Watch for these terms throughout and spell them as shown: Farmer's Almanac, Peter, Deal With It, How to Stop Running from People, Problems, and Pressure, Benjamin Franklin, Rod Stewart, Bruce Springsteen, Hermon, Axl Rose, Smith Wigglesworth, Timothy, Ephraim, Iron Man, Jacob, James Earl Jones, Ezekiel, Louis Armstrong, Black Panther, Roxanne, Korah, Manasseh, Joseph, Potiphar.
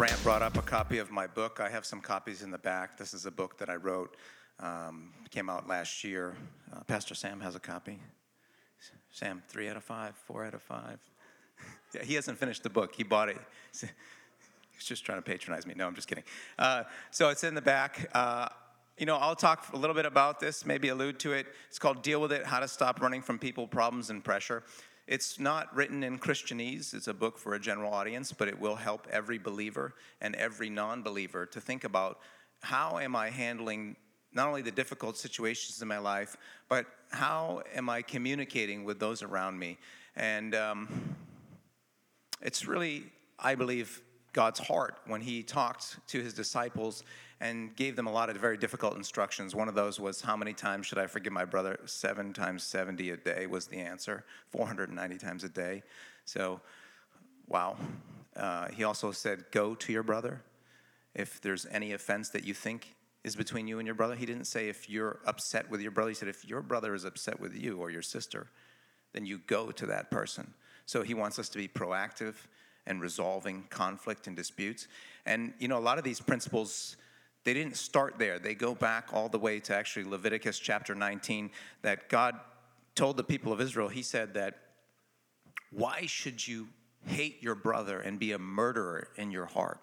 Brant brought up a copy of my book. I have some copies in the back. This is a book that I wrote. Came out last year. Pastor Sam has a copy. Sam, 3 out of 5, 4 out of 5. Yeah, he hasn't finished the book. He bought it. He's just trying to patronize me. No, I'm just kidding. So it's in the back. I'll talk a little bit about this, maybe allude to it. It's called Deal With It, How to Stop Running from People, Problems, and Pressure. It's not written in Christianese. It's a book for a general audience, but it will help every believer and every non-believer to think about, how am I handling not only the difficult situations in my life, but how am I communicating with those around me? And it's really, I believe, God's heart when he talked to his disciples and gave them a lot of very difficult instructions. One of those was, how many times should I forgive my brother? 7 times 70 a day was the answer, 490 times a day. So, wow. He also said, go to your brother if there's any offense that you think is between you and your brother. He didn't say if you're upset with your brother. He said if your brother is upset with you or your sister, then you go to that person. So he wants us to be proactive and resolving conflict and disputes. And, a lot of these principles, they didn't start there. They go back all the way to actually Leviticus chapter 19, that God told the people of Israel. He said that, why should you hate your brother and be a murderer in your heart?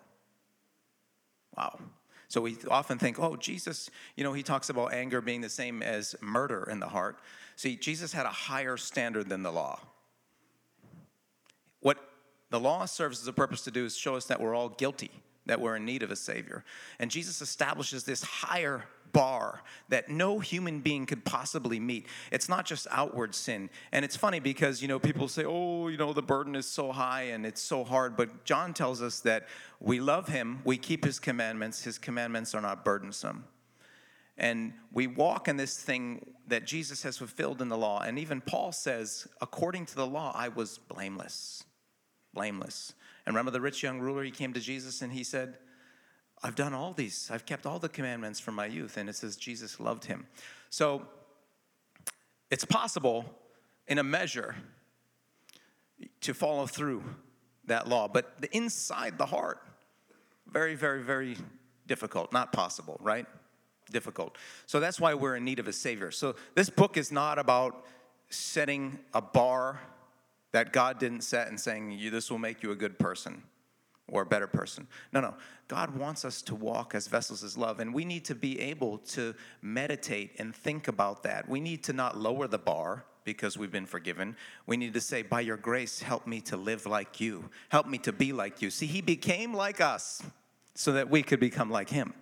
Wow. So we often think, oh, Jesus, he talks about anger being the same as murder in the heart. See, Jesus had a higher standard than the law. What the law serves as a purpose to do is show us that we're all guilty, that we're in need of a Savior. And Jesus establishes this higher bar that no human being could possibly meet. It's not just outward sin. And it's funny because, people say, oh, the burden is so high and it's so hard. But John tells us that we love him, we keep his commandments are not burdensome. And we walk in this thing that Jesus has fulfilled in the law. And even Paul says, according to the law, I was blameless. Blameless. And remember the rich young ruler, he came to Jesus and he said, I've done all these. I've kept all the commandments from my youth. And it says Jesus loved him. So it's possible in a measure to follow through that law. But the inside the heart, very, very, very difficult. Not possible, right? Difficult. So that's why we're in need of a Savior. So this book is not about setting a bar that God didn't set and saying, this will make you a good person or a better person. No. God wants us to walk as vessels of love, and we need to be able to meditate and think about that. We need to not lower the bar because we've been forgiven. We need to say, by your grace, help me to live like you. Help me to be like you. See, he became like us so that we could become like him.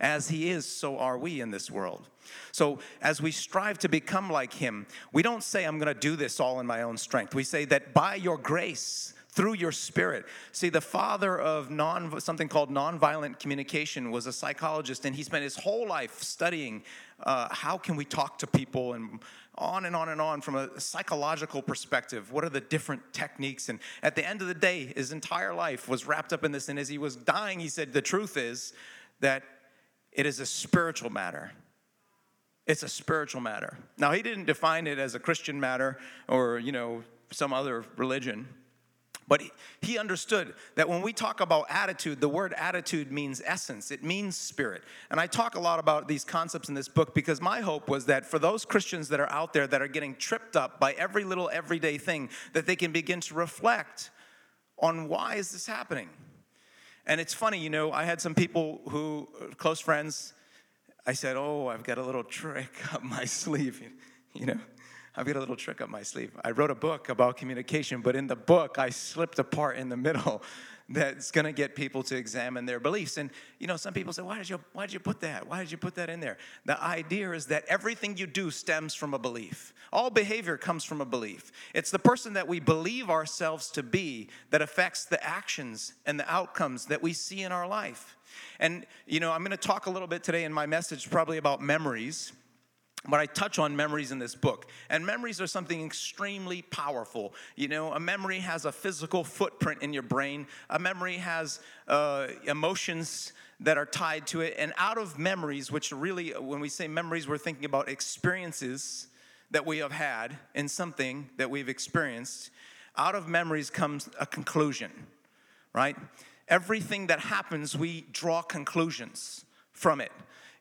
As he is, so are we in this world. So as we strive to become like him, we don't say, I'm going to do this all in my own strength. We say that by your grace, through your spirit. See, the father of something called nonviolent communication was a psychologist, and he spent his whole life studying how can we talk to people, and on and on and on from a psychological perspective. What are the different techniques? And at the end of the day, his entire life was wrapped up in this, and as he was dying, he said, the truth is that it is a spiritual matter. It's a spiritual matter. Now, he didn't define it as a Christian matter or, some other religion. But he understood that when we talk about attitude, the word attitude means essence. It means spirit. And I talk a lot about these concepts in this book because my hope was that for those Christians that are out there that are getting tripped up by every little everyday thing, that they can begin to reflect on why is this happening. And it's funny, I had some people who, close friends, I said, oh, I've got a little trick up my sleeve, I've got a little trick up my sleeve. I wrote a book about communication, but in the book, I slipped a part in the middle that's going to get people to examine their beliefs. And, some people say, why did you put that? Why did you put that in there? The idea is that everything you do stems from a belief. All behavior comes from a belief. It's the person that we believe ourselves to be that affects the actions and the outcomes that we see in our life. And, I'm going to talk a little bit today in my message probably about memories. But I touch on memories in this book. And memories are something extremely powerful. A memory has a physical footprint in your brain. A memory has emotions that are tied to it. And out of memories, which really, when we say memories, we're thinking about experiences that we have had and something that we've experienced. Out of memories comes a conclusion, right? everything that happens, we draw conclusions from it.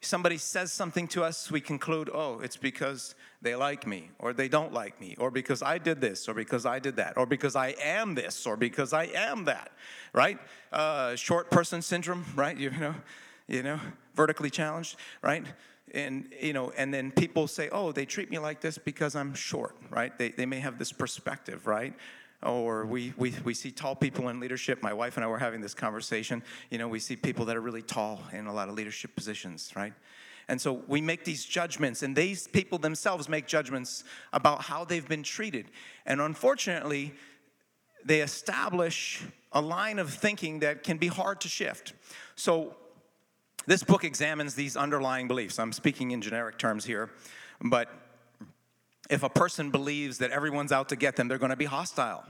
Somebody says something to us, we conclude, oh, it's because they like me, or they don't like me, or because I did this, or because I did that, or because I am this, or because I am that, right? Short person syndrome, right? You know, vertically challenged, right? And, you know, and then people say, oh, they treat me like this because I'm short, right? They may have this perspective, right? Or we see tall people in leadership. My wife and I were having this conversation. You know, we see people that are really tall in a lot of leadership positions, right? And so we make these judgments, and these people themselves make judgments about how they've been treated. And unfortunately, they establish a line of thinking that can be hard to shift. So this book examines these underlying beliefs. I'm speaking in generic terms here, but if a person believes that everyone's out to get them, they're going to be hostile,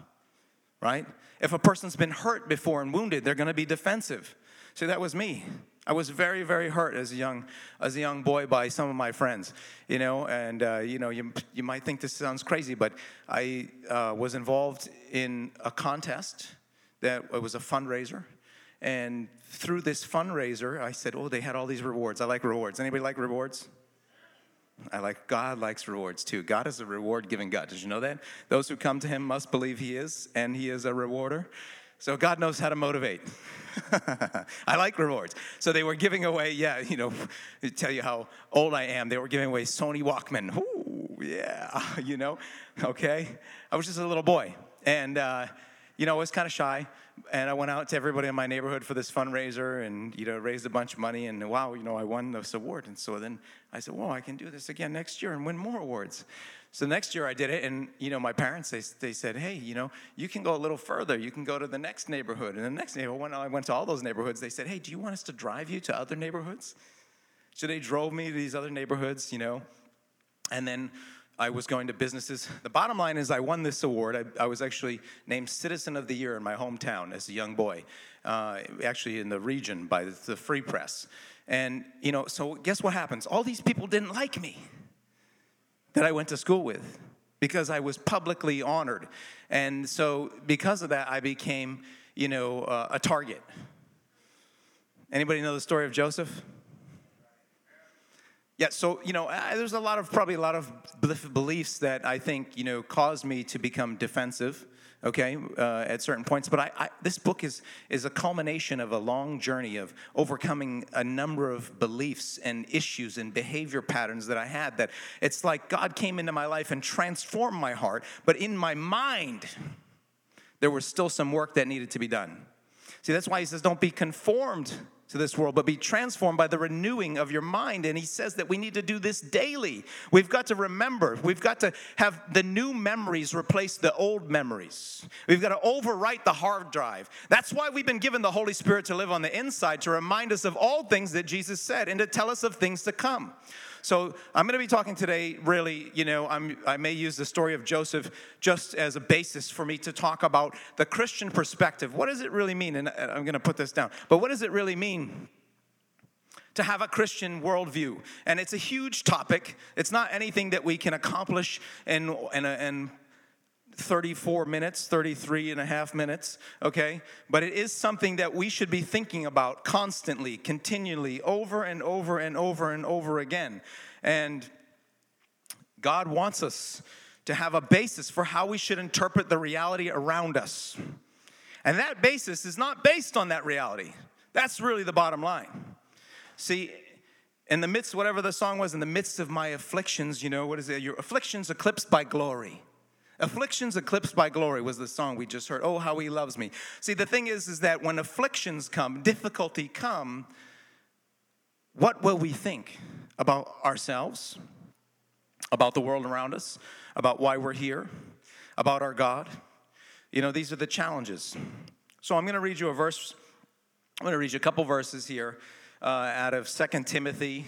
right? If a person's been hurt before and wounded, they're going to be defensive. See, that was me. I was very, very hurt as a young boy by some of my friends, you know. And you know, you might think this sounds crazy, but I was involved in a contest that it was a fundraiser, and through this fundraiser, I said, "Oh, they had all these rewards. I like rewards. Anybody like rewards?" God likes rewards too. God is a reward-giving God. Did you know that? Those who come to him must believe he is, and he is a rewarder. So God knows how to motivate. I like rewards. So they were giving away, to tell you how old I am, they were giving away Sony Walkman. Ooh, yeah, you know, okay. I was just a little boy. And, I was kind of shy. And I went out to everybody in my neighborhood for this fundraiser and, raised a bunch of money. And, wow, I won this award. And so then I said, well, I can do this again next year and win more awards. So next year I did it. And, my parents, they said, hey, you can go a little further. You can go to the next neighborhood. And the next neighborhood, when I went to all those neighborhoods, they said, hey, do you want us to drive you to other neighborhoods? So they drove me to these other neighborhoods, and then I was going to businesses. The bottom line is I won this award. I was actually named Citizen of the Year in my hometown as a young boy, actually in the region by the Free Press. And, so guess what happens? All these people didn't like me that I went to school with because I was publicly honored. And so because of that, I became, a target. Anybody know the story of Joseph? Yeah, so, there's a lot of beliefs that I think, caused me to become defensive, okay, at certain points. But I this book is a culmination of a long journey of overcoming a number of beliefs and issues and behavior patterns that I had that it's like God came into my life and transformed my heart. But in my mind, there was still some work that needed to be done. See, that's why he says, don't be conformed to this world, but be transformed by the renewing of your mind. And he says that we need to do this daily. We've got to remember. We've got to have the new memories replace the old memories. We've got to overwrite the hard drive. That's why we've been given the Holy Spirit to live on the inside, to remind us of all things that Jesus said and to tell us of things to come. So I'm going to be talking today, really, I may use the story of Joseph just as a basis for me to talk about the Christian perspective. What does it really mean? And I'm going to put this down. But what does it really mean to have a Christian worldview? And it's a huge topic. It's not anything that we can accomplish in 34 minutes, 33 and a half minutes, okay? But it is something that we should be thinking about constantly, continually, over and over and over and over again. And God wants us to have a basis for how we should interpret the reality around us. And that basis is not based on that reality. That's really the bottom line. See, in the midst, whatever the song was, in the midst of my afflictions, what is it? Your afflictions eclipsed by glory. Afflictions eclipsed by glory was the song we just heard. Oh, how he loves me. See, the thing is that when afflictions come, difficulty come, what will we think about ourselves, about the world around us, about why we're here, about our God? These are the challenges. So I'm going to read you a verse. I'm going to read you a couple verses here out of 2 Timothy.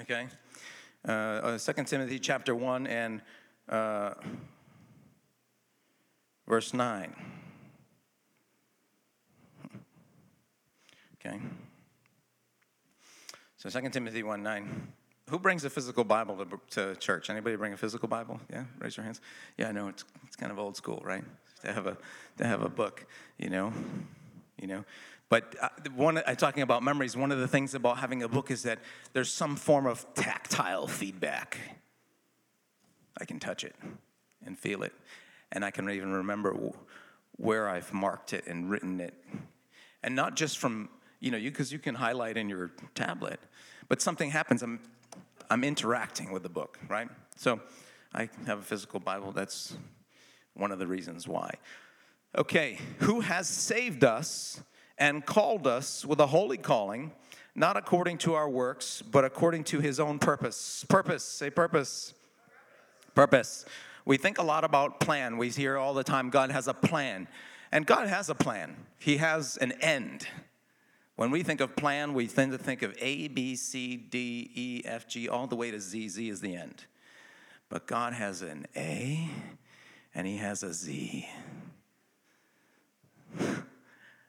Okay? 2 Timothy chapter 1 and verse 9. Okay. So 2 Timothy 1:9. Who brings a physical Bible to church? Anybody bring a physical Bible? Yeah, raise your hands. Yeah, I know it's kind of old school, right? To have a book, you know. But talking about memories, one of the things about having a book is that there's some form of tactile feedback. I can touch it and feel it. And I can even remember where I've marked it and written it. And not just from, you know, because you can highlight in your tablet, but something happens. I'm interacting with the book, right? So I have a physical Bible. That's one of the reasons why. Okay, who has saved us and called us with a holy calling, not according to our works, but according to his own purpose. Purpose, say purpose. Purpose. We think a lot about plan. We hear all the time, God has a plan. And God has a plan. He has an end. When we think of plan, we tend to think of A, B, C, D, E, F, G, all the way to Z. Z is the end. But God has an A, and he has a Z.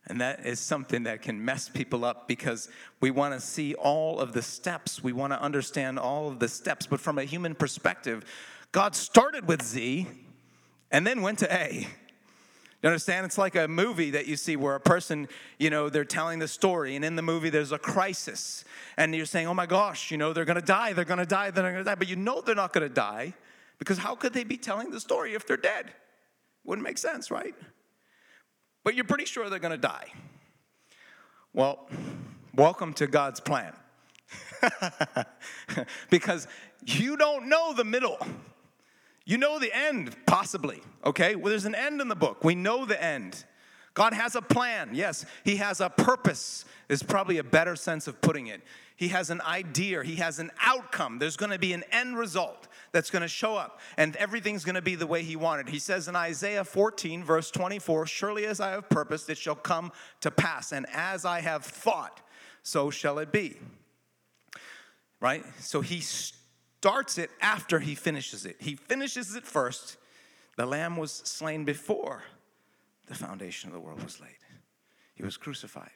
And that is something that can mess people up because we want to see all of the steps. We want to understand all of the steps. But from a human perspective, God started with Z and then went to A. You understand? It's like a movie that you see where a person, you know, they're telling the story. And in the movie, there's a crisis. And you're saying, oh, my gosh, you know, they're going to die. They're going to die. They're going to die. But you know they're not going to die because how could they be telling the story if they're dead? Wouldn't make sense, right? But you're pretty sure they're going to die. Well, welcome to God's plan. Because you don't know the middle. You know the end, possibly, okay? Well, there's an end in the book. We know the end. God has a plan, yes. He has a purpose is probably a better sense of putting it. He has an idea. He has an outcome. There's going to be an end result that's going to show up, and everything's going to be the way he wanted. He says in Isaiah 14, verse 24, surely as I have purposed, it shall come to pass, and as I have thought, so shall it be. Right? So he starts it after he finishes it. He finishes it first. The Lamb was slain before the foundation of the world was laid. He was crucified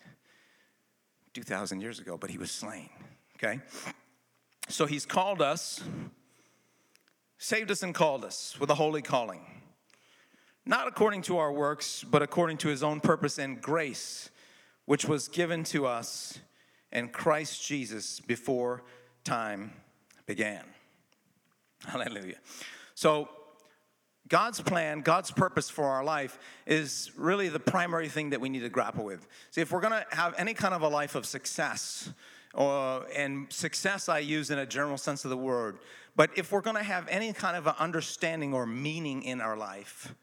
2,000 years ago, but he was slain, okay? So he's called us, saved us and called us with a holy calling, not according to our works, but according to his own purpose and grace, which was given to us in Christ Jesus before time began. Hallelujah. So God's plan, God's purpose for our life is really the primary thing that we need to grapple with. See, if we're going to have any kind of a life of success, and success I use in a general sense of the word, but if we're going to have any kind of an understanding or meaning in our life,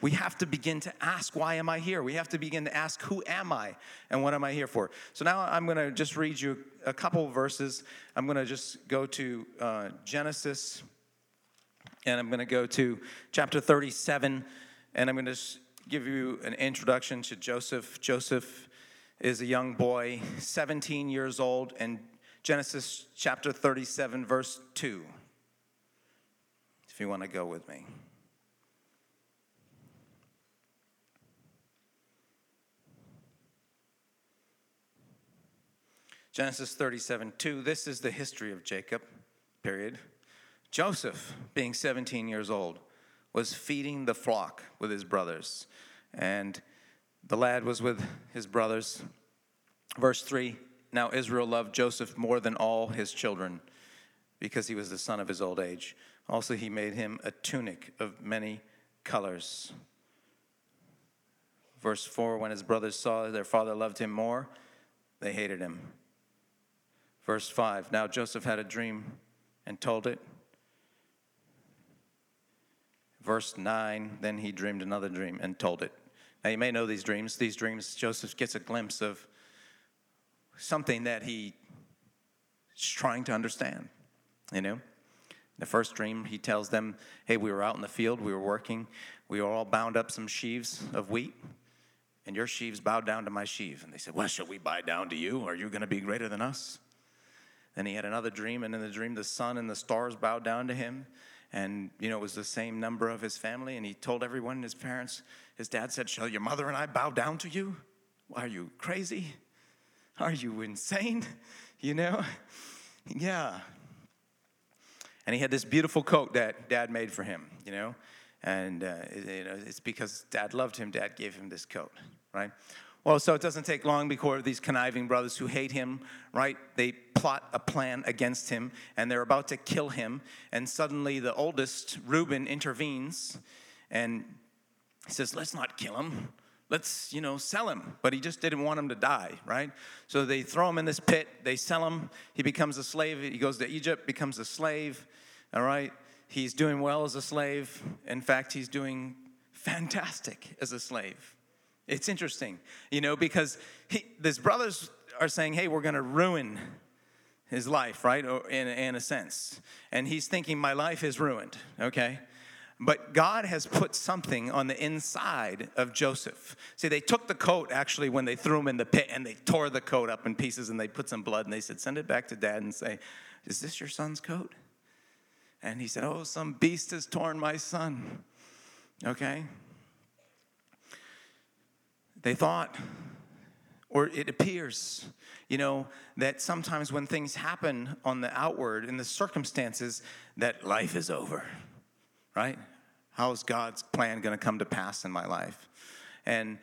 we have to begin to ask, why am I here? We have to begin to ask, who am I and what am I here for? So now I'm going to just read you a couple of verses. I'm going to just go to Genesis. And I'm going to go to chapter 37, and I'm going to give you an introduction to Joseph. Joseph is a young boy, 17 years old, in Genesis chapter 37, verse 2, if you want to go with me. Genesis 37, 2, this is the history of Jacob, period. Joseph, being 17 years old, was feeding the flock with his brothers. And the lad was with his brothers. Verse 3, now Israel loved Joseph more than all his children because he was the son of his old age. Also, he made him a tunic of many colors. Verse 4, when his brothers saw their father loved him more, they hated him. Verse 5, now Joseph had a dream and told it. Verse 9, then he dreamed another dream and told it. Now, you may know these dreams. These dreams, Joseph gets a glimpse of something that he's trying to understand, you know. The first dream, he tells them, hey, we were out in the field. We were working. We were all bound up some sheaves of wheat, and your sheaves bowed down to my sheaf. And they said, well, shall we bow down to you? Are you going to be greater than us? Then he had another dream, and in the dream, the sun and the stars bowed down to him. And, you know, it was the same number of his family. And he told everyone, his parents, his dad said, shall your mother and I bow down to you? Are you crazy? Are you insane? You know? Yeah. And he had this beautiful coat that dad made for him, you know. And, you know, it's because dad loved him. Dad gave him this coat, right? Well, so it doesn't take long before these conniving brothers who hate him, right? They plot a plan against him, and they're about to kill him. And suddenly the oldest, Reuben, intervenes and says, let's not kill him. Let's, sell him. But he just didn't want him to die, right? So they throw him in this pit. They sell him. He becomes a slave. He goes to Egypt, becomes a slave, all right? He's doing well as a slave. In fact, he's doing fantastic as a slave. It's interesting, because his brothers are saying, hey, we're going to ruin his life, right, in a sense. And he's thinking, my life is ruined, okay? But God has put something on the inside of Joseph. See, they took the coat, actually, when they threw him in the pit, and they tore the coat up in pieces, and they put some blood, and they said, send it back to Dad and say, is this your son's coat? And he said, oh, some beast has torn my son, okay? They thought, or it appears, that sometimes when things happen on the outward, in the circumstances, that life is over, right? How is God's plan going to come to pass in my life? And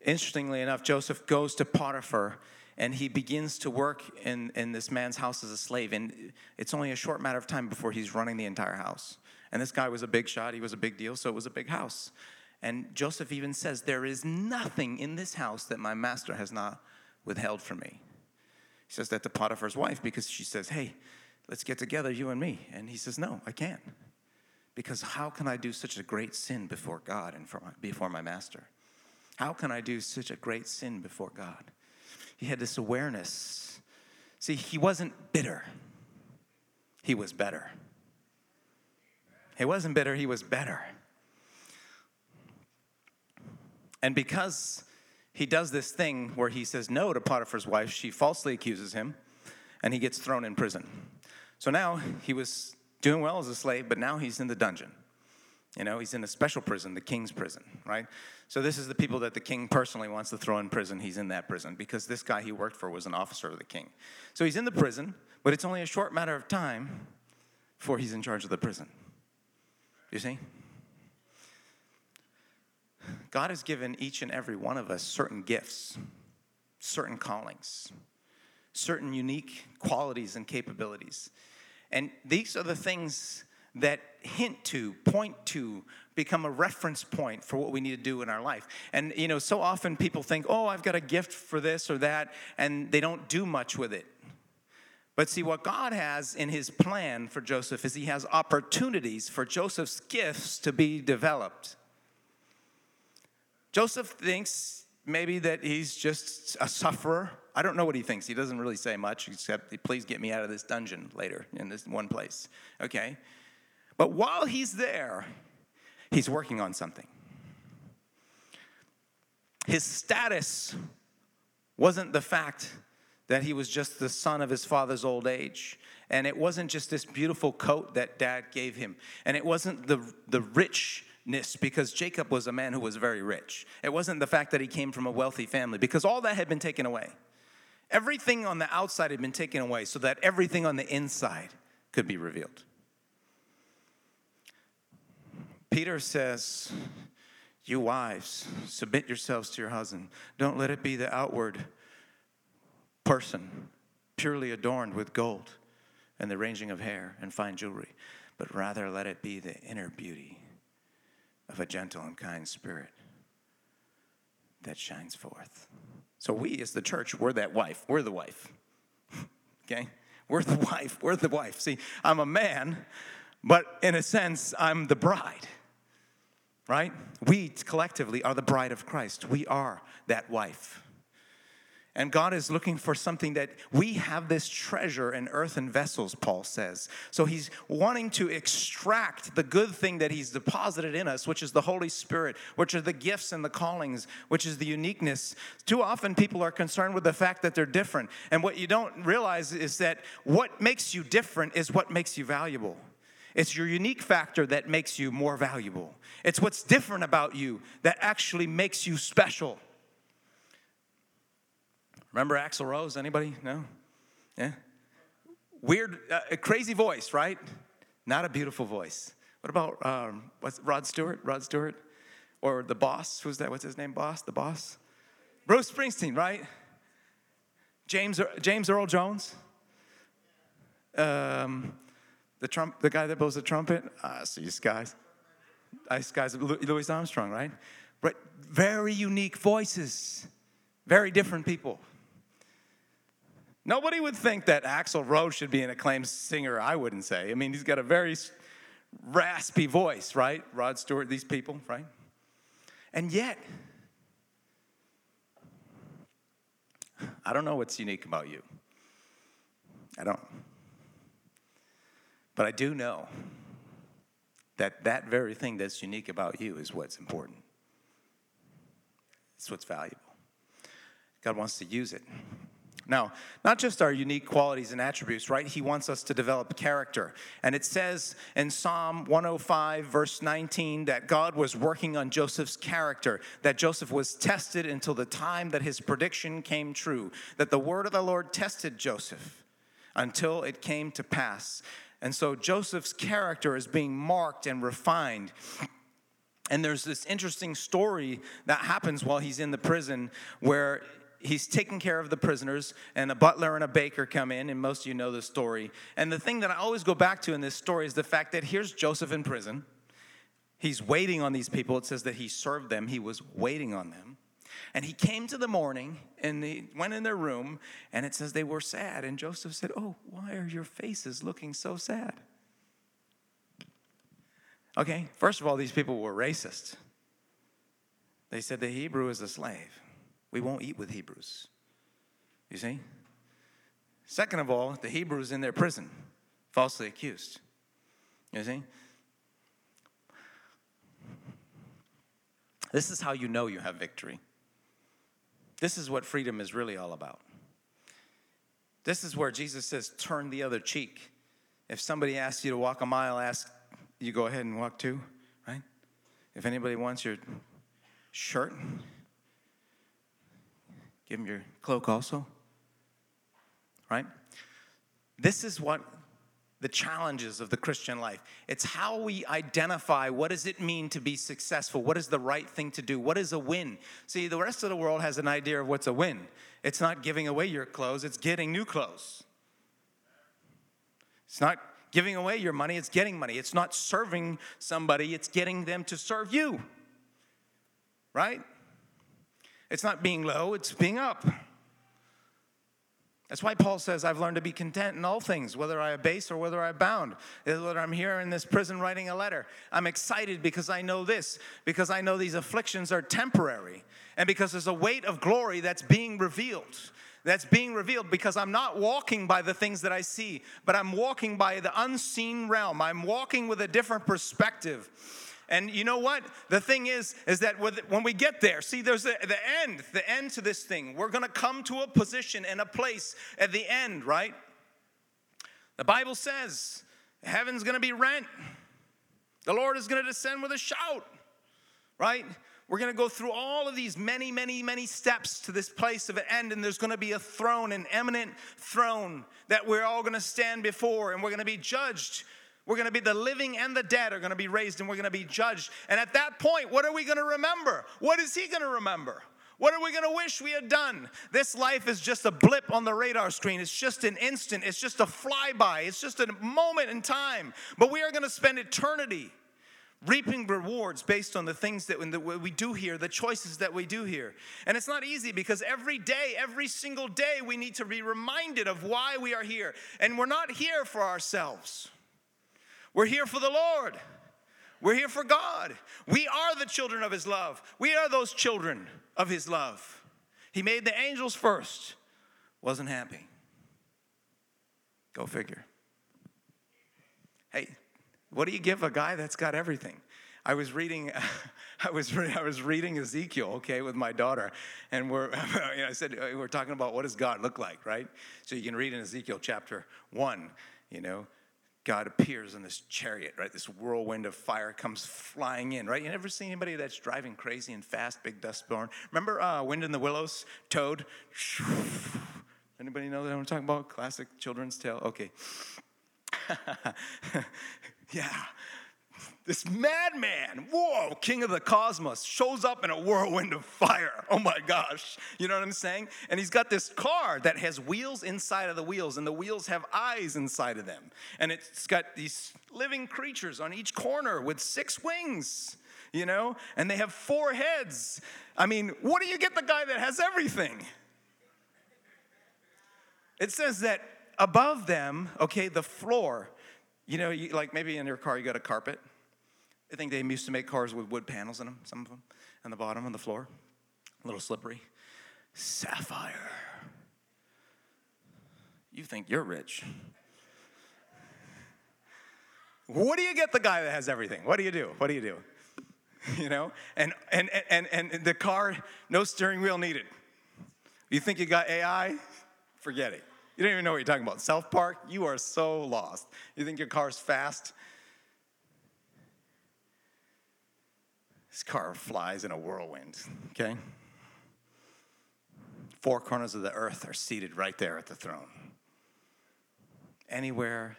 interestingly enough, Joseph goes to Potiphar, and he begins to work in this man's house as a slave. And it's only a short matter of time before he's running the entire house. And this guy was a big shot. He was a big deal, so it was a big house. And Joseph even says, there is nothing in this house that my master has not withheld from me. He says that to Potiphar's wife because she says, hey, let's get together, you and me. And he says, no, I can't. Because how can I do such a great sin before God and before my master? How can I do such a great sin before God? He had this awareness. See, he wasn't bitter. He was better. He wasn't bitter. He was better. And because he does this thing where he says no to Potiphar's wife, she falsely accuses him, and he gets thrown in prison. So now he was doing well as a slave, but now he's in the dungeon. He's in a special prison, the king's prison, right? So this is the people that the king personally wants to throw in prison. He's in that prison because this guy he worked for was an officer of the king. So he's in the prison, but it's only a short matter of time before he's in charge of the prison. You see? God has given each and every one of us certain gifts, certain callings, certain unique qualities and capabilities. And these are the things that hint to, point to, become a reference point for what we need to do in our life. And, so often people think, oh, I've got a gift for this or that, and they don't do much with it. But see, what God has in his plan for Joseph is he has opportunities for Joseph's gifts to be developed. Joseph thinks maybe that he's just a sufferer. I don't know what he thinks. He doesn't really say much except, please get me out of this dungeon later in this one place. Okay? But while he's there, he's working on something. His status wasn't the fact that he was just the son of his father's old age. And it wasn't just this beautiful coat that Dad gave him. And it wasn't the rich because Jacob was a man who was very rich. It wasn't the fact that he came from a wealthy family, because all that had been taken away. Everything on the outside had been taken away so that everything on the inside could be revealed. Peter says, you wives, submit yourselves to your husband. Don't let it be the outward person, purely adorned with gold and the arranging of hair and fine jewelry, but rather let it be the inner beauty of a gentle and kind spirit that shines forth. So we as the church, we're that wife. We're the wife. Okay? We're the wife. We're the wife. See, I'm a man, but in a sense, I'm the bride. Right? We collectively are the bride of Christ. We are that wife. And God is looking for something that we have this treasure in earthen vessels, Paul says. So he's wanting to extract the good thing that he's deposited in us, which is the Holy Spirit, which are the gifts and the callings, which is the uniqueness. Too often people are concerned with the fact that they're different. And what you don't realize is that what makes you different is what makes you valuable. It's your unique factor that makes you more valuable. It's what's different about you that actually makes you special. Remember Axl Rose? Anybody? No? Yeah? Weird, crazy voice, right? Not a beautiful voice. What about Rod Stewart? Or The Boss? Who's that? What's his name? Boss? The Boss? Bruce Springsteen, right? James Earl Jones. The guy that blows the trumpet. These guys, Louis Armstrong, right? But very unique voices, very different people. Nobody would think that Axl Rose should be an acclaimed singer, I wouldn't say. I mean, he's got a very raspy voice, right? Rod Stewart, these people, right? And yet, I don't know what's unique about you. I don't. But I do know that that very thing that's unique about you is what's important. It's what's valuable. God wants to use it. Now, not just our unique qualities and attributes, right? He wants us to develop character. And it says in Psalm 105, verse 19, that God was working on Joseph's character, that Joseph was tested until the time that his prediction came true, that the word of the Lord tested Joseph until it came to pass. And so Joseph's character is being marked and refined. And there's this interesting story that happens while he's in the prison where he's taking care of the prisoners, and a butler and a baker come in, and most of you know the story. And the thing that I always go back to in this story is the fact that here's Joseph in prison. He's waiting on these people. It says that he served them. He was waiting on them. And he came to the morning, and they went in their room, and it says they were sad. And Joseph said, "Oh, why are your faces looking so sad?" Okay, first of all, these people were racist. They said the Hebrew is a slave. We won't eat with Hebrews, you see? Second of all, the Hebrews in their prison, falsely accused, you see? This is how you know you have victory. This is what freedom is really all about. This is where Jesus says, turn the other cheek. If somebody asks you to walk a mile, ask you go ahead and walk two, right? If anybody wants your shirt, give him your cloak also, right? This is what the challenges of the Christian life. It's how we identify what does it mean to be successful? What is the right thing to do? What is a win? See, the rest of the world has an idea of what's a win. It's not giving away your clothes. It's getting new clothes. It's not giving away your money. It's getting money. It's not serving somebody. It's getting them to serve you, right? It's not being low, it's being up. That's why Paul says, I've learned to be content in all things, whether I abase or whether I abound, whether I'm here in this prison writing a letter. I'm excited because I know this, because I know these afflictions are temporary, and because there's a weight of glory that's being revealed. That's being revealed because I'm not walking by the things that I see, but I'm walking by the unseen realm. I'm walking with a different perspective. And you know what? The thing is that when we get there, see, there's the end to this thing. We're going to come to a position and a place at the end, right? The Bible says heaven's going to be rent. The Lord is going to descend with a shout, right? We're going to go through all of these many, many, many steps to this place of an end, and there's going to be a throne, an eminent throne that we're all going to stand before, and we're going to be judged. We're going to be the living and the dead are going to be raised and we're going to be judged. And at that point, what are we going to remember? What is he going to remember? What are we going to wish we had done? This life is just a blip on the radar screen. It's just an instant. It's just a flyby. It's just a moment in time. But we are going to spend eternity reaping rewards based on the things that we do here, the choices that we do here. And it's not easy because every day, every single day, we need to be reminded of why we are here. And we're not here for ourselves. We're here for the Lord. We're here for God. We are the children of his love. We are those children of his love. He made the angels first. Wasn't happy. Go figure. Hey, what do you give a guy that's got everything? I was reading Ezekiel, okay, with my daughter, and I said we're talking about what does God look like, right? So you can read in Ezekiel chapter 1, you know, God appears in this chariot, right? This whirlwind of fire comes flying in, right? You never see anybody that's driving crazy and fast, big dustborn. Remember Wind in the Willows, Toad? Anybody know that I'm talking about? Classic children's tale? Okay. Yeah. This madman, whoa, king of the cosmos, shows up in a whirlwind of fire. Oh my gosh. You know what I'm saying? And he's got this car that has wheels inside of the wheels, and the wheels have eyes inside of them. And it's got these living creatures on each corner with 6 wings, you know, and they have 4 heads. I mean, what do you get the guy that has everything? It says that above them, okay, the floor, you know, you, like maybe in your car you got a carpet. I think they used to make cars with wood panels in them, some of them, on the bottom, on the floor. A little slippery. Sapphire. You think you're rich. What do you get the guy that has everything? What do you do? What do you do? You know? And the car, no steering wheel needed. You think you got AI? Forget it. You don't even know what you're talking about. South Park, you are so lost. You think your car's fast? This car flies in a whirlwind, okay? 4 corners of the earth are seated right there at the throne. Anywhere,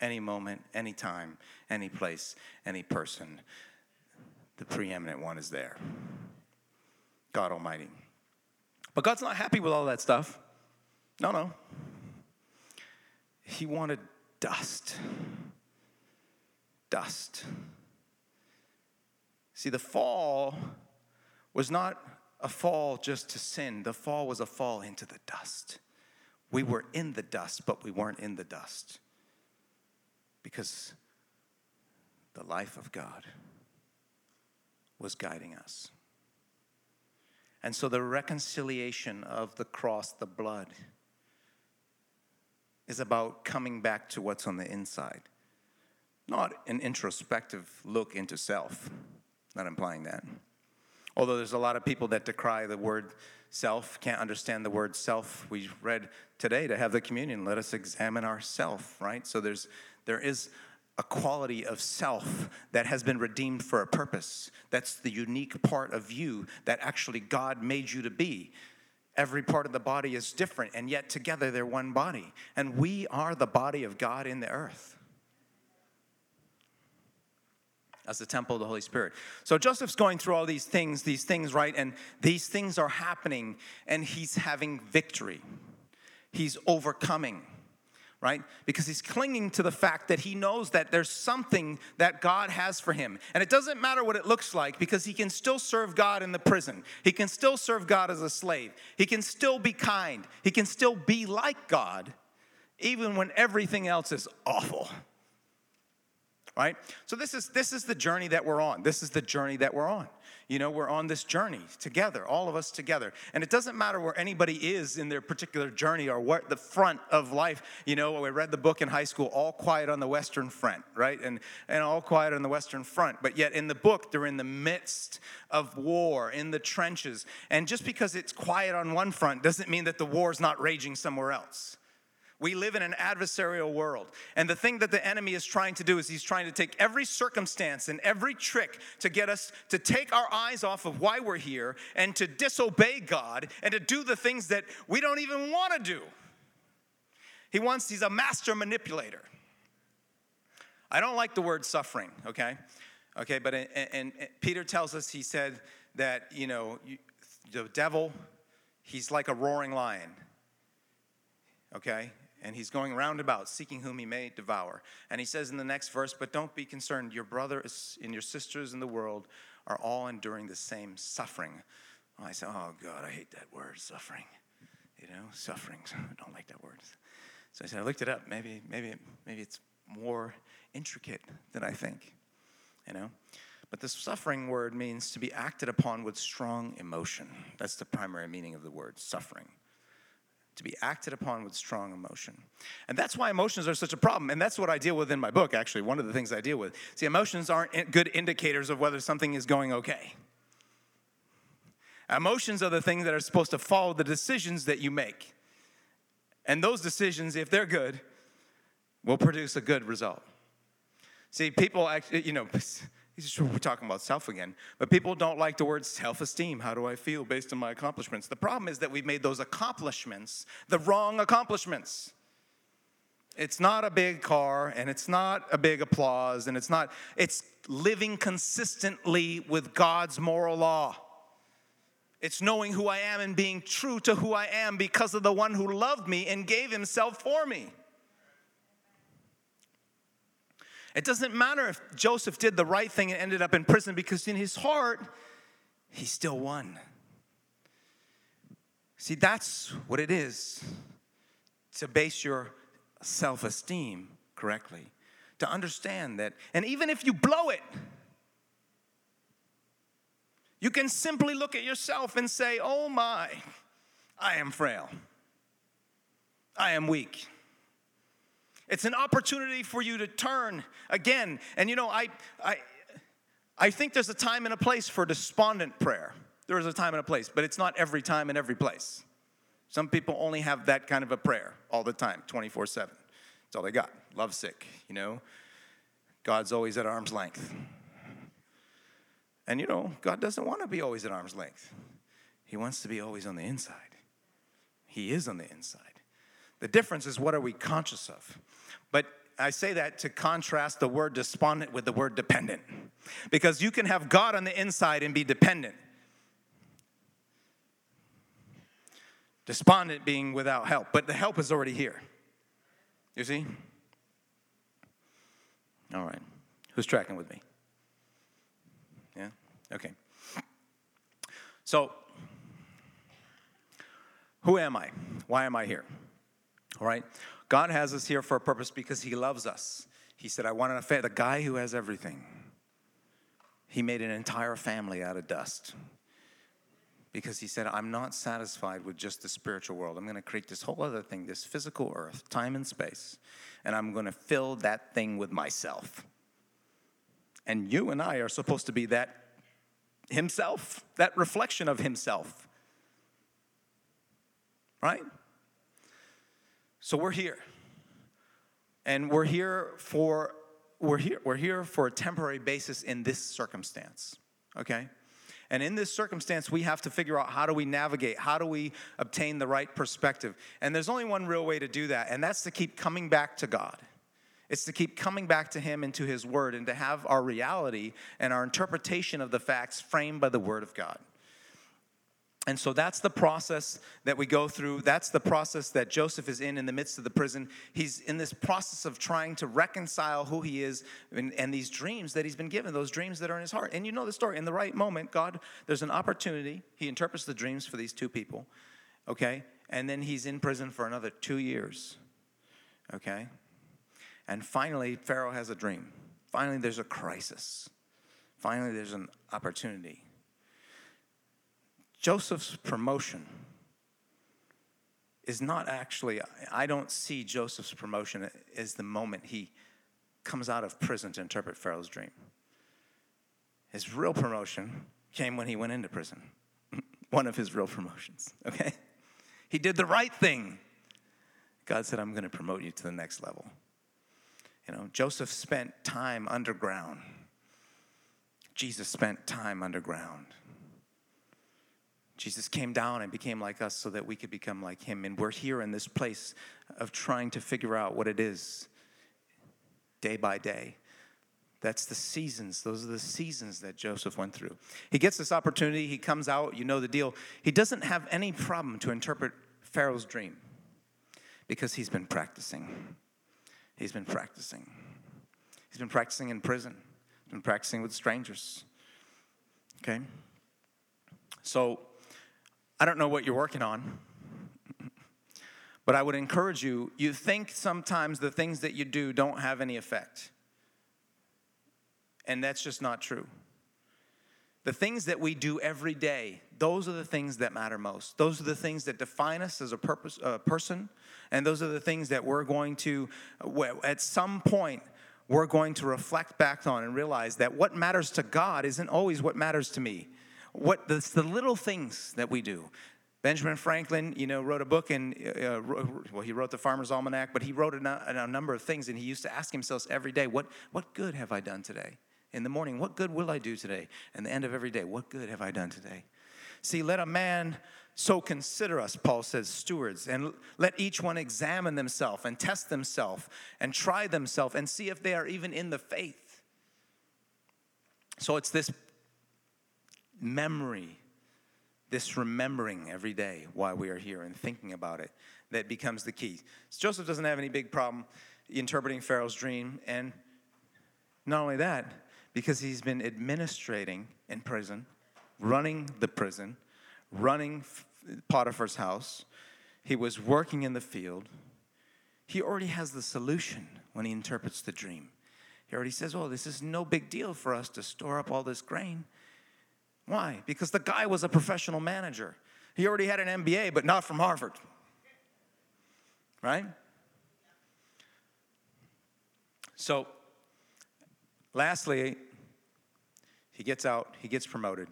any moment, any time, any place, any person, the preeminent one is there. God Almighty. But God's not happy with all that stuff. No, no. He wanted dust. Dust. See, the fall was not a fall just to sin. The fall was a fall into the dust. We were in the dust, but we weren't in the dust. Because the life of God was guiding us. And so the reconciliation of the cross, the blood, is about coming back to what's on the inside. Not an introspective look into self. Not implying that. Although there's a lot of people that decry the word self, can't understand the word self. We read today to have the communion, let us examine ourself, right? So there is a quality of self that has been redeemed for a purpose. That's the unique part of you that actually God made you to be. Every part of the body is different, and yet together they're one body. And we are the body of God in the earth. As the temple of the Holy Spirit. So Joseph's going through all these things, right? And these things are happening, and he's having victory. He's overcoming, right? Because he's clinging to the fact that he knows that there's something that God has for him. And it doesn't matter what it looks like, because he can still serve God in the prison. He can still serve God as a slave. He can still be kind. He can still be like God, even when everything else is awful. Right? So this is the journey that we're on. This is the journey that we're on. You know, we're on this journey together, all of us together. And it doesn't matter where anybody is in their particular journey or what the front of life. You know, I read the book in high school, All Quiet on the Western Front, right? And All Quiet on the Western Front. But yet in the book, they're in the midst of war, in the trenches. And just because it's quiet on one front doesn't mean that the war's not raging somewhere else. We live in an adversarial world. And the thing that the enemy is trying to do is he's trying to take every circumstance and every trick to get us to take our eyes off of why we're here and to disobey God and to do the things that we don't even want to do. He's a master manipulator. I don't like the word suffering, okay? Okay, but and Peter tells us, he said that, you know, the devil, he's like a roaring lion, okay? And he's going roundabout, seeking whom he may devour. And he says in the next verse, but don't be concerned. Your brothers and your sisters in the world are all enduring the same suffering. Well, I said, oh, God, I hate that word, suffering. You know, suffering. I don't like that word. So I said, I looked it up. Maybe it's more intricate than I think, you know. But the suffering word means to be acted upon with strong emotion. That's the primary meaning of the word, suffering. To be acted upon with strong emotion. And that's why emotions are such a problem. And that's what I deal with in my book, actually. One of the things I deal with. See, emotions aren't good indicators of whether something is going okay. Emotions are the things that are supposed to follow the decisions that you make. And those decisions, if they're good, will produce a good result. See, people, you know, we're talking about self again, but people don't like the word self-esteem. How do I feel based on my accomplishments? The problem is that we've made those accomplishments the wrong accomplishments. It's not a big car, and it's not a big applause, and it's living consistently with God's moral law. It's knowing who I am and being true to who I am because of the one who loved me and gave himself for me. It doesn't matter if Joseph did the right thing and ended up in prison, because in his heart, he still won. See, that's what it is to base your self-esteem correctly, to understand that. And even if you blow it, you can simply look at yourself and say, oh my, I am frail. I am weak. It's an opportunity for you to turn again. And you know, I think there's a time and a place for despondent prayer. There is a time and a place, but it's not every time and every place. Some people only have that kind of a prayer all the time, 24/7. That's all they got. Lovesick, you know. God's always at arm's length. And you know, God doesn't want to be always at arm's length. He wants to be always on the inside. He is on the inside. The difference is, what are we conscious of? But I say that to contrast the word despondent with the word dependent. Because you can have God on the inside and be dependent. Despondent being without help. But the help is already here. You see? All right. Who's tracking with me? Yeah? Okay. So, who am I? Why am I here? All right, God has us here for a purpose because he loves us. He said, I want an affair. The guy who has everything, he made an entire family out of dust because he said, I'm not satisfied with just the spiritual world. I'm going to create this whole other thing, this physical earth, time and space, and I'm going to fill that thing with myself. And you and I are supposed to be that himself, that reflection of himself, right? So we're here, and we're here for a temporary basis in this circumstance, okay? And in this circumstance, we have to figure out, how do we navigate? How do we obtain the right perspective? And there's only one real way to do that, and that's to keep coming back to God. It's to keep coming back to him and to his word, and to have our reality and our interpretation of the facts framed by the word of God. And so that's the process that we go through. That's the process that Joseph is in the midst of the prison. He's in this process of trying to reconcile who he is and these dreams that he's been given, those dreams that are in his heart. And you know the story. In the right moment, God, there's an opportunity. He interprets the dreams for these two people, okay? And then he's in prison for another 2 years, okay? And finally, Pharaoh has a dream. Finally, there's a crisis. Finally, there's an opportunity. Joseph's promotion is not actually, I don't see Joseph's promotion as the moment he comes out of prison to interpret Pharaoh's dream. His real promotion came when he went into prison. One of his real promotions, okay? He did the right thing. God said, I'm going to promote you to the next level. You know, Joseph spent time underground. Jesus spent time underground. Jesus came down and became like us so that we could become like him. And we're here in this place of trying to figure out what it is day by day. That's the seasons. Those are the seasons that Joseph went through. He gets this opportunity. He comes out. You know the deal. He doesn't have any problem to interpret Pharaoh's dream because he's been practicing. He's been practicing. He's been practicing in prison. He's been practicing with strangers. Okay? So, I don't know what you're working on, but I would encourage you, you think sometimes the things that you do don't have any effect. And that's just not true. The things that we do every day, those are the things that matter most. Those are the things that define us as a person, and those are the things that we're going to, at some point, we're going to reflect back on and realize that what matters to God isn't always what matters to me. It's the little things that we do. Benjamin Franklin, you know, wrote a book, and he wrote the Farmer's Almanac, but he wrote a number of things, and he used to ask himself every day, what good have I done today? In the morning, what good will I do today? And the end of every day, what good have I done today? See, let a man so consider us, Paul says, stewards, and let each one examine themselves and test themselves and try themselves and see if they are even in the faith. So it's this memory, this remembering every day why we are here and thinking about it that becomes the key. So Joseph doesn't have any big problem interpreting Pharaoh's dream, and not only that, because he's been administrating in prison, running the prison, running Potiphar's house. He was working in the field. He already has the solution when he interprets the dream. He already says, oh, this is no big deal for us to store up all this grain. Why? Because the guy was a professional manager. He already had an MBA, but not from Harvard. Right? So, lastly, he gets out, he gets promoted.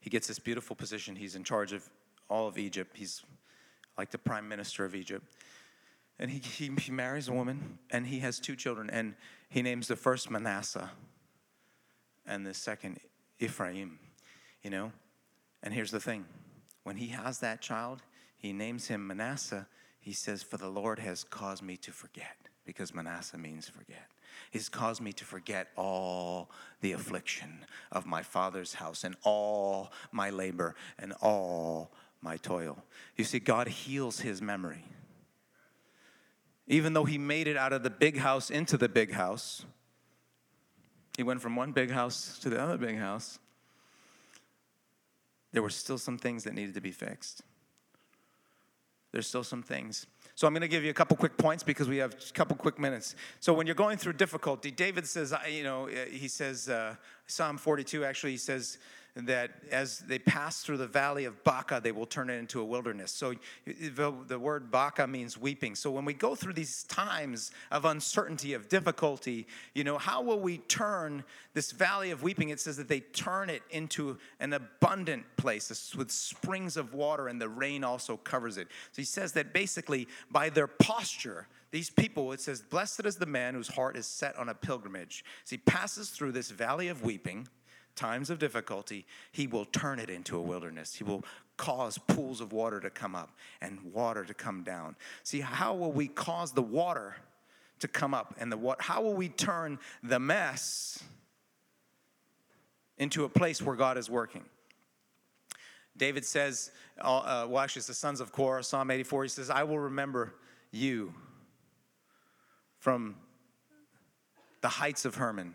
He gets this beautiful position. He's in charge of all of Egypt. He's like the prime minister of Egypt. And he marries a woman, and he has two children. And he names the first Manasseh and the second Ephraim, you know. And here's the thing. When he has that child, he names him Manasseh. He says, for the Lord has caused me to forget, because Manasseh means forget. He's caused me to forget all the affliction of my father's house and all my labor and all my toil. You see, God heals his memory. Even though he made it out of the big house into the big house, he went from one big house to the other big house, there were still some things that needed to be fixed. There's still some things. So I'm going to give you a couple quick points because we have a couple quick minutes. So when you're going through difficulty, David says, Psalm 42 actually, he says that as they pass through the valley of Baca, they will turn it into a wilderness. So the word Baca means weeping. So when we go through these times of uncertainty, of difficulty, you know, how will we turn this valley of weeping? It says that they turn it into an abundant place with springs of water, and the rain also covers it. So he says that basically by their posture, these people, it says, blessed is the man whose heart is set on a pilgrimage. As he passes through this valley of weeping, times of difficulty, he will turn it into a wilderness. He will cause pools of water to come up and water to come down. See, how will we cause the water to come up and the water? How will we turn the mess into a place where God is working? David says, it's the sons of Korah, Psalm 84, he says, I will remember you from the heights of Hermon,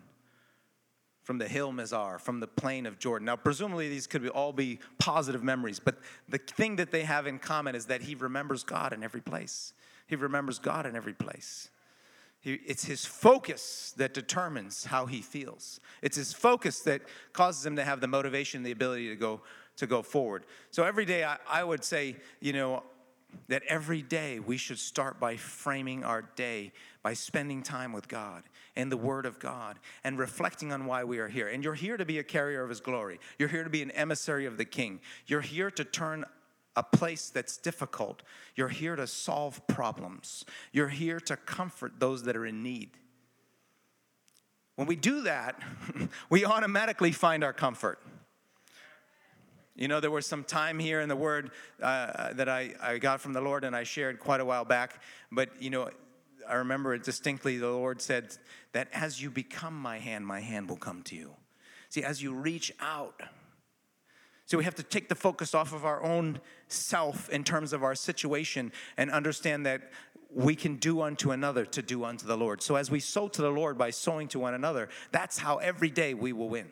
from the hill Mazar, from the plain of Jordan. Now, presumably, these could all be positive memories, but the thing that they have in common is that he remembers God in every place. He remembers God in every place. It's his focus that determines how he feels. It's his focus that causes him to have the motivation, the ability to go forward. So every day, I would say, you know, that every day we should start by framing our day by spending time with God and the Word of God and reflecting on why we are here. And you're here to be a carrier of His glory. You're here to be an emissary of the King. You're here to turn a place that's difficult. You're here to solve problems. You're here to comfort those that are in need. When we do that, we automatically find our comfort. You know, there was some time here in the Word that I got from the Lord and I shared quite a while back. But, you know, I remember it distinctly. The Lord said that as you become my hand will come to you. See, as you reach out. So we have to take the focus off of our own self in terms of our situation and understand that we can do unto another to do unto the Lord. So as we sow to the Lord by sowing to one another, that's how every day we will win.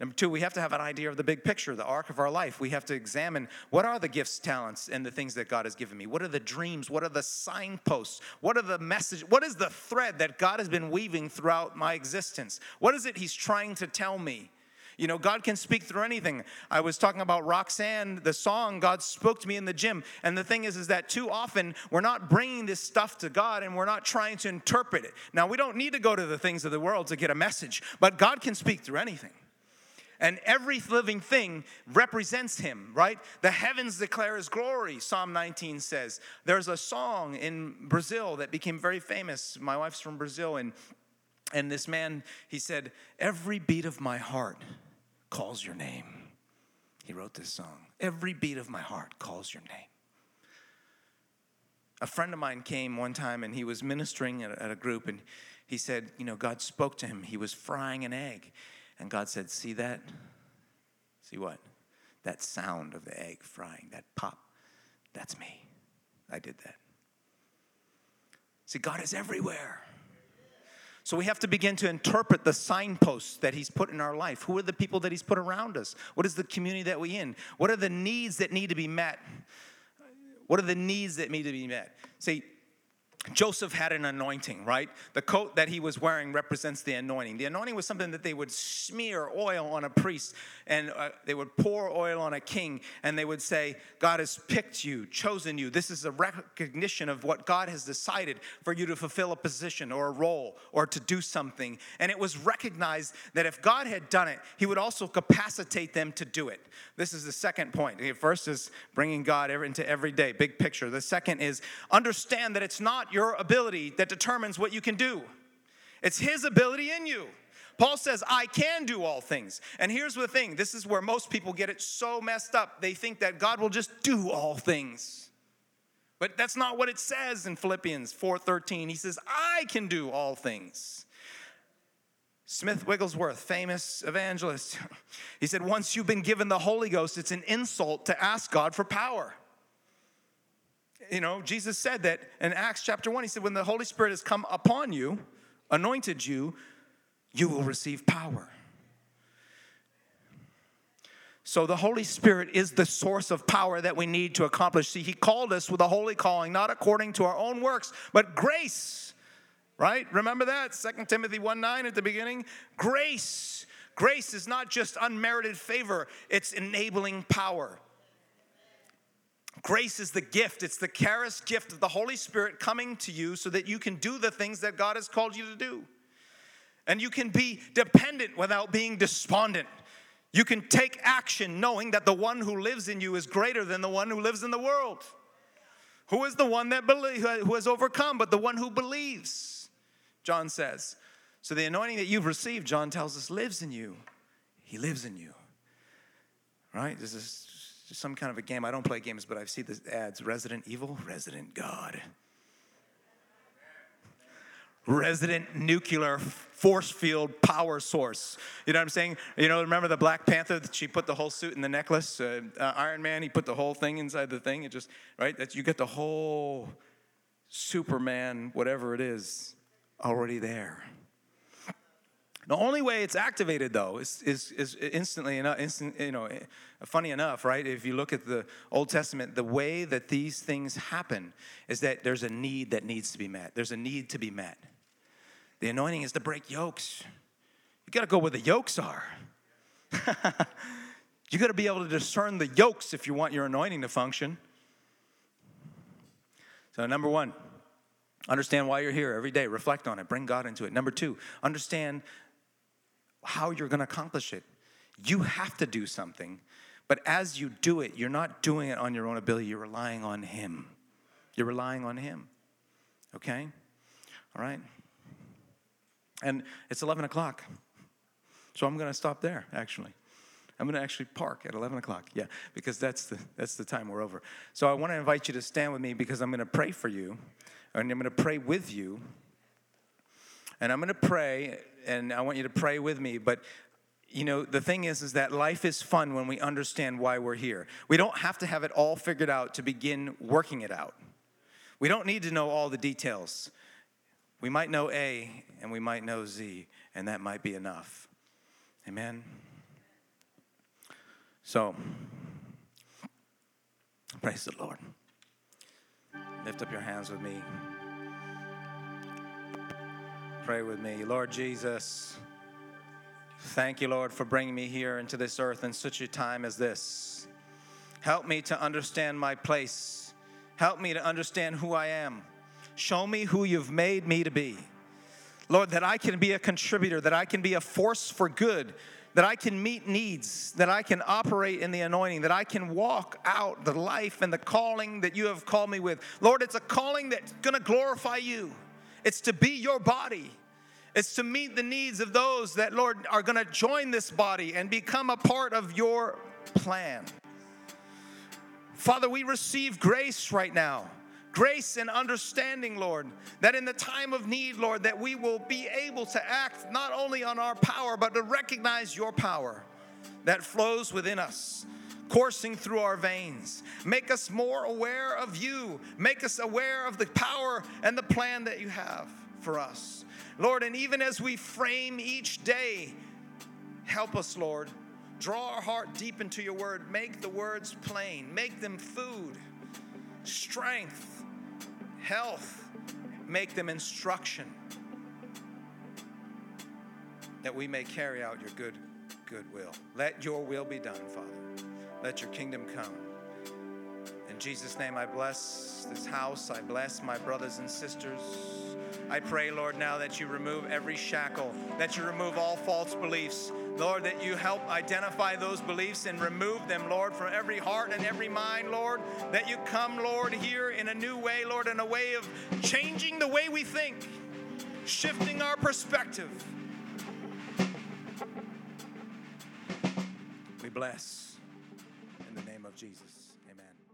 Number two, we have to have an idea of the big picture, the arc of our life. We have to examine what are the gifts, talents, and the things that God has given me. What are the dreams? What are the signposts? What are the messages? What is the thread that God has been weaving throughout my existence? What is it He's trying to tell me? You know, God can speak through anything. I was talking about Roxanne, the song, God spoke to me in the gym. And the thing is that too often we're not bringing this stuff to God and we're not trying to interpret it. Now, we don't need to go to the things of the world to get a message, but God can speak through anything. And every living thing represents Him, right? The heavens declare His glory, Psalm 19 says. There's a song in Brazil that became very famous. My wife's from Brazil, and this man, he said, every beat of my heart calls your name. He wrote this song. Every beat of my heart calls your name. A friend of mine came one time, and he was ministering at a group, and he said, you know, God spoke to him. He was frying an egg, and God said, see that? See what? That sound of the egg frying, that pop. That's me. I did that. See, God is everywhere. So we have to begin to interpret the signposts that he's put in our life. Who are the people that he's put around us? What is the community that we're in? What are the needs that need to be met? What are the needs that need to be met? See, Joseph had an anointing, right? The coat that he was wearing represents the anointing. The anointing was something that they would smear oil on a priest, and they would pour oil on a king, and they would say, God has picked you, chosen you. This is a recognition of what God has decided for you to fulfill a position or a role or to do something. And it was recognized that if God had done it, he would also capacitate them to do it. This is the second point. The first is bringing God into every day, big picture. The second is understand that it's not your ability that determines what you can do. It's his ability in you. Paul says, I can do all things. And here's the thing. This is where most people get it so messed up. They think that God will just do all things. But that's not what it says in Philippians 4:13. He says, I can do all things. Smith Wigglesworth, famous evangelist, he said, once you've been given the Holy Ghost, it's an insult to ask God for power. You know, Jesus said that in Acts chapter 1, he said, when the Holy Spirit has come upon you, anointed you, you will receive power. So the Holy Spirit is the source of power that we need to accomplish. See, he called us with a holy calling, not according to our own works, but grace, right? Remember that, 2 Timothy 1:9 at the beginning? Grace. Grace is not just unmerited favor, it's enabling power. Grace is the gift. It's the charis gift of the Holy Spirit coming to you so that you can do the things that God has called you to do. And you can be dependent without being despondent. You can take action knowing that the one who lives in you is greater than the one who lives in the world. Who is the one that who has overcome but the one who believes, John says. So the anointing that you've received, John tells us, lives in you. He lives in you. Right? This is some kind of a game. I don't play games, but I've seen the ads. Resident Evil, Resident God. Resident nuclear force field power source. You know what I'm saying? You know, remember the Black Panther? She put the whole suit in the necklace. Iron Man, he put the whole thing inside the thing. It just, right? That you get the whole Superman, whatever it is, already there. The only way it's activated, though, is instantly enough. You know, funny enough, right? If you look at the Old Testament, the way that these things happen is that there's a need that needs to be met. There's a need to be met. The anointing is to break yokes. You got to go where the yokes are. You got to be able to discern the yokes if you want your anointing to function. So, number one, understand why you're here every day. Reflect on it. Bring God into it. Number two, understand how you're going to accomplish it. You have to do something, but as you do it, you're not doing it on your own ability. You're relying on him. You're relying on him. Okay? All right? And it's 11 o'clock, so I'm going to stop there, actually. I'm going to actually park at 11 o'clock, yeah, because that's the time we're over. So I want to invite you to stand with me because I'm going to pray for you, and I'm going to pray with you. And I'm going to pray, and I want you to pray with me. But, you know, the thing is that life is fun when we understand why we're here. We don't have to have it all figured out to begin working it out. We don't need to know all the details. We might know A, and we might know Z, and that might be enough. Amen? So, praise the Lord. Lift up your hands with me. Pray with me. Lord Jesus, thank you, Lord, for bringing me here into this earth in such a time as this. Help me to understand my place. Help me to understand who I am. Show me who you've made me to be. Lord, that I can be a contributor, that I can be a force for good, that I can meet needs, that I can operate in the anointing, that I can walk out the life and the calling that you have called me with. Lord, it's a calling that's going to glorify you. It's to be your body. It's to meet the needs of those that, Lord, are going to join this body and become a part of your plan. Father, we receive grace right now. Grace and understanding, Lord, that in the time of need, Lord, that we will be able to act not only on our power, but to recognize your power that flows within us, coursing through our veins. Make us more aware of you. Make us aware of the power and the plan that you have for us. Lord, and even as we frame each day, help us, Lord. Draw our heart deep into your word. Make the words plain. Make them food, strength, health. Make them instruction that we may carry out your good will. Let your will be done, Father. Let your kingdom come. In Jesus' name, I bless this house. I bless my brothers and sisters. I pray, Lord, now that you remove every shackle, that you remove all false beliefs. Lord, that you help identify those beliefs and remove them, Lord, from every heart and every mind, Lord. That you come, Lord, here in a new way, Lord, in a way of changing the way we think, shifting our perspective. We bless in the name of Jesus. Amen.